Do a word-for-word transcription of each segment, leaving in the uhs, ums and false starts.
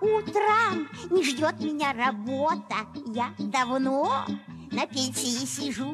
по утрам не ждет меня работа. Я давно на пенсии сижу.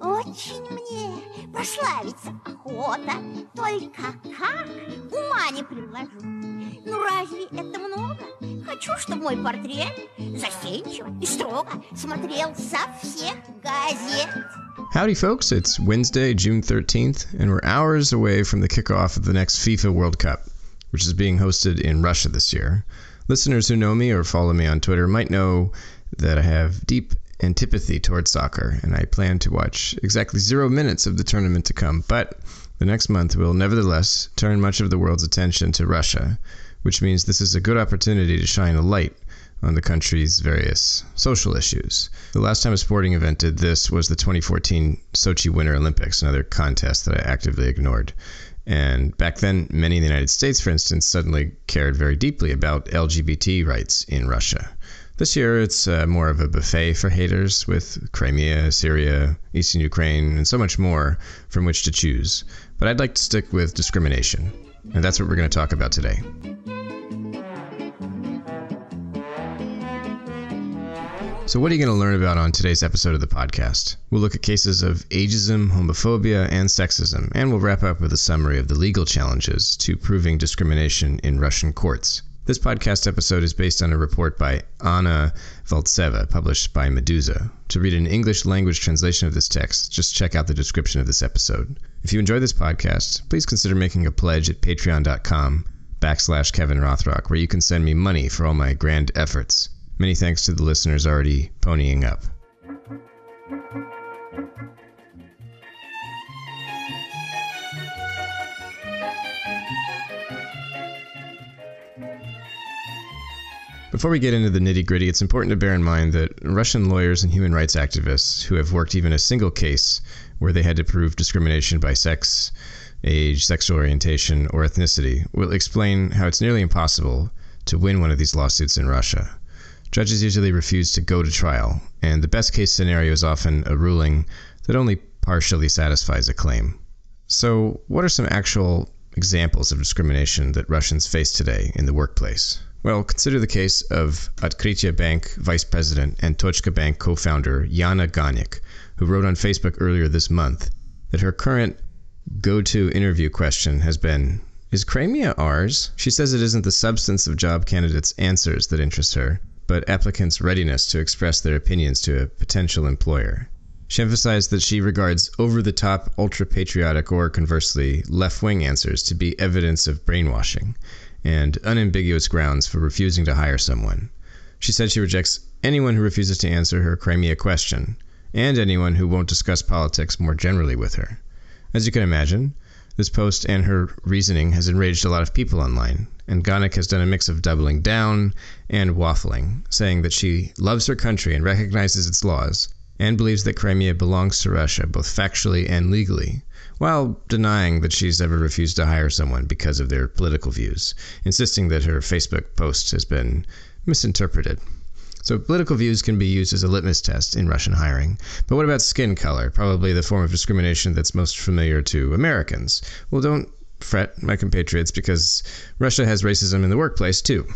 Очень мне прославиться охота. Только как, ума не приложу. Ну разве это много? Хочу, чтобы мой портрет застенчиво и строго смотрел со всех газет. Howdy folks, it's Wednesday, June thirteenth, and we're hours away from the kickoff of the next FIFA World Cup, which is being hosted in Russia this year. Listeners who know me or follow me on Twitter might know that I have deep antipathy towards soccer, and I plan to watch exactly zero minutes of the tournament to come, but the next month will nevertheless turn much of the world's attention to Russia, which means this is a good opportunity to shine a light on the country's various social issues. The last time a sporting event did this was the twenty fourteen Sochi Winter Olympics, another contest that I actively ignored. And back then, many in the United States, for instance, suddenly cared very deeply about L G B T rights in Russia. This year, it's uh, more of a buffet for haters, with Crimea, Syria, Eastern Ukraine, and so much more from which to choose. But I'd like to stick with discrimination, and that's what we're going to talk about today. So what are you going to learn about on today's episode of the podcast? We'll look at cases of ageism, homophobia, and sexism, and we'll wrap up with a summary of the legal challenges to proving discrimination in Russian courts. This podcast episode is based on a report by Anna Valtseva, published by Meduza. To read an English-language translation of this text, just check out the description of this episode. If you enjoy this podcast, please consider making a pledge at patreon.com backslash Kevin Rothrock, where you can send me money for all my grand efforts. Many thanks to the listeners already ponying up. Before we get into the nitty-gritty, it's important to bear in mind that Russian lawyers and human rights activists who have worked even a single case where they had to prove discrimination by sex, age, sexual orientation, or ethnicity will explain how it's nearly impossible to win one of these lawsuits in Russia. Judges usually refuse to go to trial, and the best-case scenario is often a ruling that only partially satisfies a claim. So, what are some actual examples of discrimination that Russians face today in the workplace? Well, consider the case of Atkritia Bank vice president and Tochka Bank co-founder Yana Ganyak, who wrote on Facebook earlier this month that her current go-to interview question has been, "Is Crimea ours?" She says it isn't the substance of job candidates' answers that interests her, but applicants' readiness to express their opinions to a potential employer. She emphasized that she regards over-the-top, ultra-patriotic, or conversely, left-wing answers to be evidence of brainwashing and unambiguous grounds for refusing to hire someone. She said she rejects anyone who refuses to answer her Crimea question, and anyone who won't discuss politics more generally with her. As you can imagine, this post and her reasoning has enraged a lot of people online, and Ganyak has done a mix of doubling down and waffling, saying that she loves her country and recognizes its laws, and believes that Crimea belongs to Russia both factually and legally, while denying that she's ever refused to hire someone because of their political views, insisting that her Facebook post has been misinterpreted. So political views can be used as a litmus test in Russian hiring. But what about skin color, probably the form of discrimination that's most familiar to Americans? Well, don't fret, my compatriots, because Russia has racism in the workplace, too.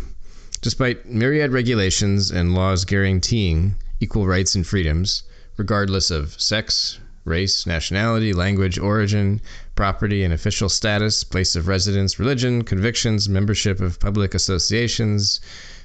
Despite myriad regulations and laws guaranteeing equal rights and freedoms, regardless of sex, race, nationality, language, origin, property and official status, place of residence, religion, convictions, membership of public associations,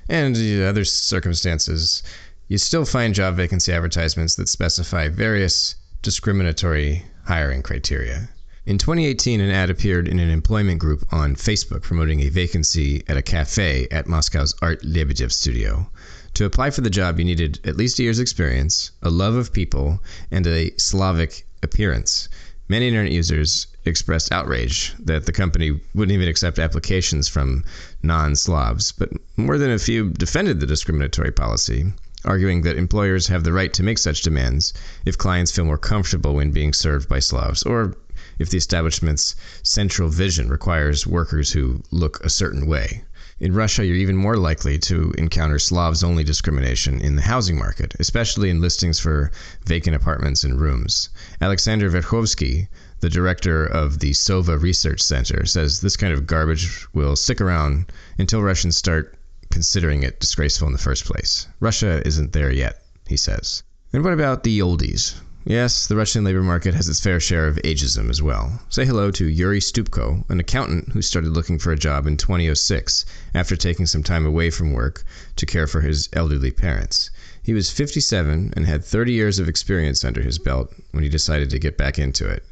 and other circumstances, you still find job vacancy advertisements that specify various discriminatory hiring criteria. In twenty eighteen, an ad appeared in an employment group on Facebook promoting a vacancy at a cafe at Moscow's Art Lebedev studio. To apply for the job, you needed at least a year's experience, a love of people, and a Slavic appearance. Many internet users expressed outrage that the company wouldn't even accept applications from non-Slavs, but more than a few defended the discriminatory policy, arguing that employers have the right to make such demands if clients feel more comfortable when being served by Slavs, or if the establishment's central vision requires workers who look a certain way. In Russia, you're even more likely to encounter Slavs-only discrimination in the housing market, especially in listings for vacant apartments and rooms. Alexander Verkhovsky, the director of the Sova Research Center, says this kind of garbage will stick around until Russians start considering it disgraceful in the first place. Russia isn't there yet, he says. And what about the oldies? Yes, the Russian labor market has its fair share of ageism as well. Say hello to Yuri Stupko, an accountant who started looking for a job in twenty oh six after taking some time away from work to care for his elderly parents. He was fifty-seven and had thirty years of experience under his belt when he decided to get back into it.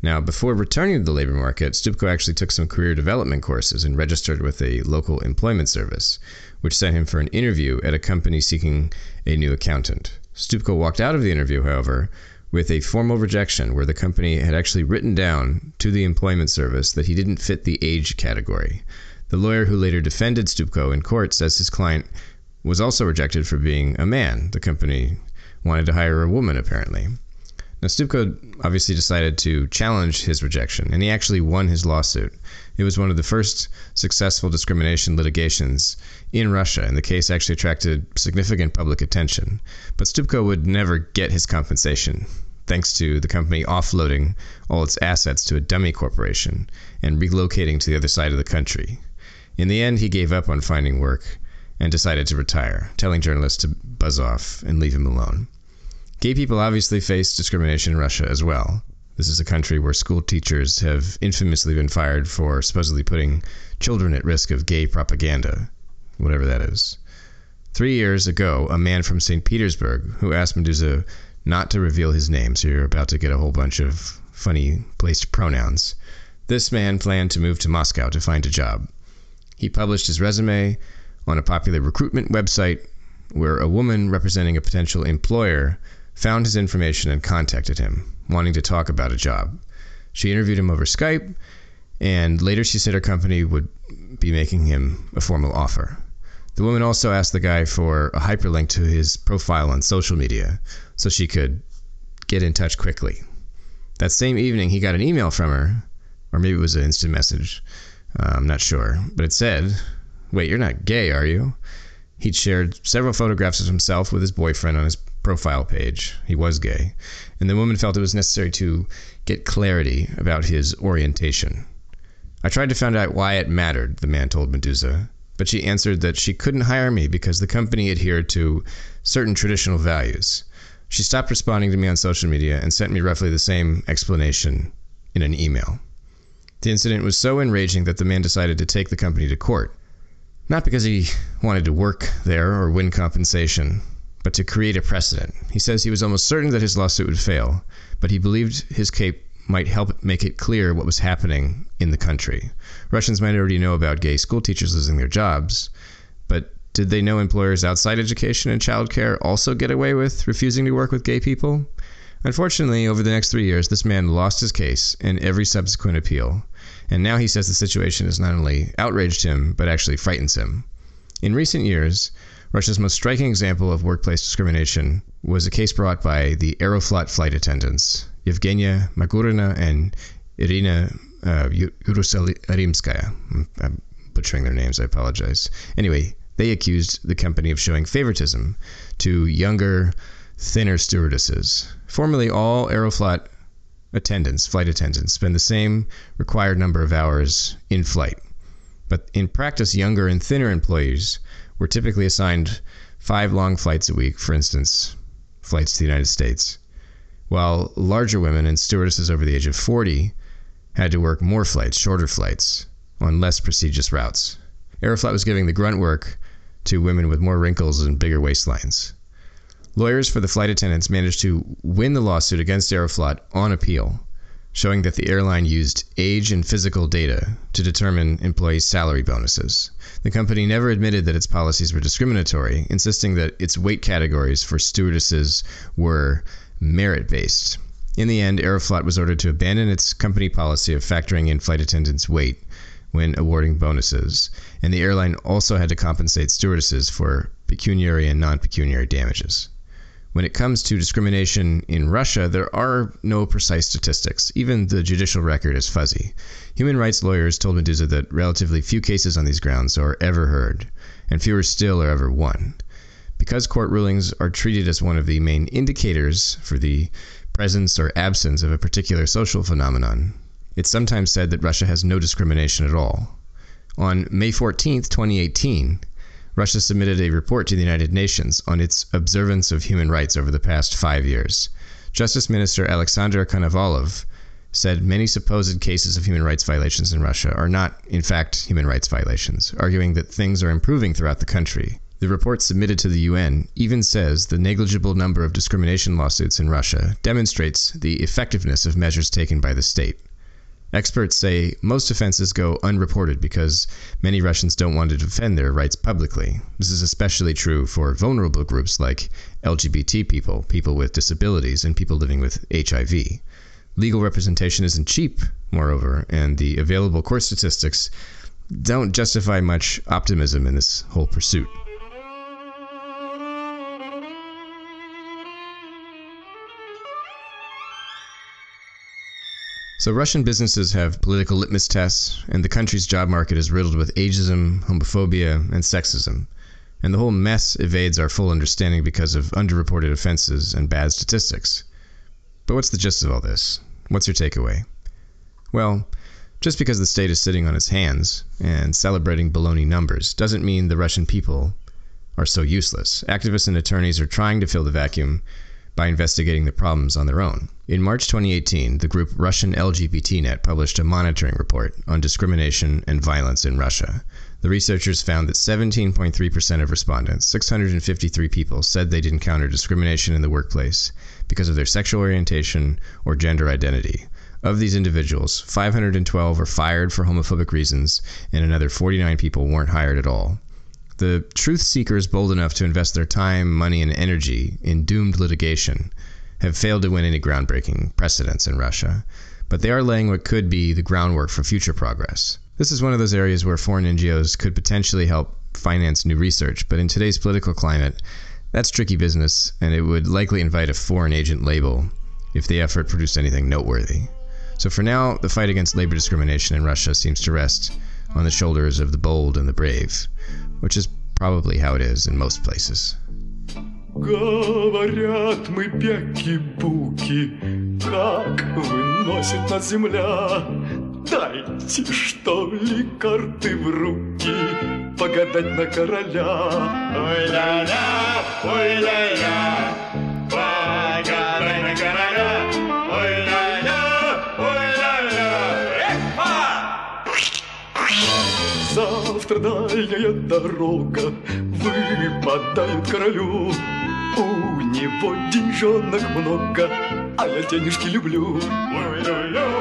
Now, before returning to the labor market, Stupko actually took some career development courses and registered with a local employment service, which sent him for an interview at a company seeking a new accountant. Stupko walked out of the interview, however, with a formal rejection where the company had actually written down to the employment service that he didn't fit the age category. The lawyer who later defended Stupko in court says his client was also rejected for being a man. The company wanted to hire a woman, apparently. Now, Stupko obviously decided to challenge his rejection, and he actually won his lawsuit. It was one of the first successful discrimination litigations in Russia, and the case actually attracted significant public attention. But Stupko would never get his compensation, thanks to the company offloading all its assets to a dummy corporation and relocating to the other side of the country. In the end, he gave up on finding work and decided to retire, telling journalists to buzz off and leave him alone. Gay people obviously face discrimination in Russia as well. This is a country where school teachers have infamously been fired for supposedly putting children at risk of gay propaganda, whatever that is. Three years ago, a man from Saint Petersburg, who asked Meduza not to reveal his name, so you're about to get a whole bunch of funny placed pronouns, this man planned to move to Moscow to find a job. He published his resume on a popular recruitment website where a woman representing a potential employer found his information and contacted him, wanting to talk about a job. She interviewed him over Skype, and later she said her company would be making him a formal offer. The woman also asked the guy for a hyperlink to his profile on social media so she could get in touch quickly. That same evening, he got an email from her, or maybe it was an instant message, uh, I'm not sure, but it said, "Wait, you're not gay, are you?" He'd shared several photographs of himself with his boyfriend on his profile page. He was gay, and the woman felt it was necessary to get clarity about his orientation. "I tried to find out why it mattered," the man told Meduza, but she answered that she couldn't hire me because the company adhered to certain traditional values. She stopped responding to me on social media and sent me roughly the same explanation in an email. The incident was so enraging that the man decided to take the company to court, not because he wanted to work there or win compensation, but to create a precedent. He says he was almost certain that his lawsuit would fail, but he believed his case might help make it clear what was happening in the country. Russians might already know about gay school teachers losing their jobs, but did they know employers outside education and childcare also get away with refusing to work with gay people? Unfortunately, over the next three years, this man lost his case and every subsequent appeal, and now he says the situation has not only outraged him, but actually frightens him. In recent years, Russia's most striking example of workplace discrimination was a case brought by the Aeroflot flight attendants, Yevgenya Magurina and Irina uh, Yurushalimskaya. I'm butchering their names, I apologize. Anyway, they accused the company of showing favoritism to younger, thinner stewardesses. Formerly, all Aeroflot attendants, flight attendants, spend the same required number of hours in flight. But in practice, younger and thinner employees were typically assigned five long flights a week, for instance, flights to the United States, while larger women and stewardesses over the age of forty had to work more flights, shorter flights, on less prestigious routes. Aeroflot was giving the grunt work to women with more wrinkles and bigger waistlines. Lawyers for the flight attendants managed to win the lawsuit against Aeroflot on appeal, showing that the airline used age and physical data to determine employees' salary bonuses. The company never admitted that its policies were discriminatory, insisting that its weight categories for stewardesses were merit-based. In the end, Aeroflot was ordered to abandon its company policy of factoring in flight attendants' weight when awarding bonuses, and the airline also had to compensate stewardesses for pecuniary and non-pecuniary damages. When it comes to discrimination in Russia, there are no precise statistics. Even the judicial record is fuzzy. Human rights lawyers told Meduza that relatively few cases on these grounds are ever heard, and fewer still are ever won. Because court rulings are treated as one of the main indicators for the presence or absence of a particular social phenomenon, it's sometimes said that Russia has no discrimination at all. On May fourteenth, twenty eighteen, Russia submitted a report to the United Nations on its observance of human rights over the past five years. Justice Minister Alexander Konovalov said many supposed cases of human rights violations in Russia are not, in fact, human rights violations, arguing that things are improving throughout the country. The report submitted to the U N even says the negligible number of discrimination lawsuits in Russia demonstrates the effectiveness of measures taken by the state. Experts say most offenses go unreported because many Russians don't want to defend their rights publicly. This is especially true for vulnerable groups like L G B T people, people with disabilities, and people living with H I V. Legal representation isn't cheap, moreover, and the available court statistics don't justify much optimism in this whole pursuit. So Russian businesses have political litmus tests, and the country's job market is riddled with ageism, homophobia, and sexism. And the whole mess evades our full understanding because of underreported offenses and bad statistics. But what's the gist of all this? What's your takeaway? Well, just because the state is sitting on its hands and celebrating baloney numbers doesn't mean the Russian people are so useless. Activists and attorneys are trying to fill the vacuum by investigating the problems on their own. In March twenty eighteen, the group Russian L G B T Net published a monitoring report on discrimination and violence in Russia. The researchers found that seventeen point three percent of respondents, six hundred fifty-three people, said they'd encounter discrimination in the workplace because of their sexual orientation or gender identity. Of these individuals, five hundred twelve were fired for homophobic reasons, and another forty-nine people weren't hired at all. The truth seekers bold enough to invest their time, money, and energy in doomed litigation have failed to win any groundbreaking precedents in Russia, but they are laying what could be the groundwork for future progress. This is one of those areas where foreign N G Os could potentially help finance new research, but in today's political climate, that's tricky business, and it would likely invite a foreign agent label if the effort produced anything noteworthy. So for now, the fight against labor discrimination in Russia seems to rest on the shoulders of the bold and the brave, which is probably how it is in most places. Говорят мы пяки-буки, как выносит нас земля. Дайте, что ли, карты в руки, погадать на короля. Ой-ля-ля, ой-ля-ля, погадай на короля. Ой-ля-ля, ой-ля-ля, эхо! Завтра дальняя дорога, выпадают королю. У него деньжонок много, а я денежки люблю. Ой-ой-ой.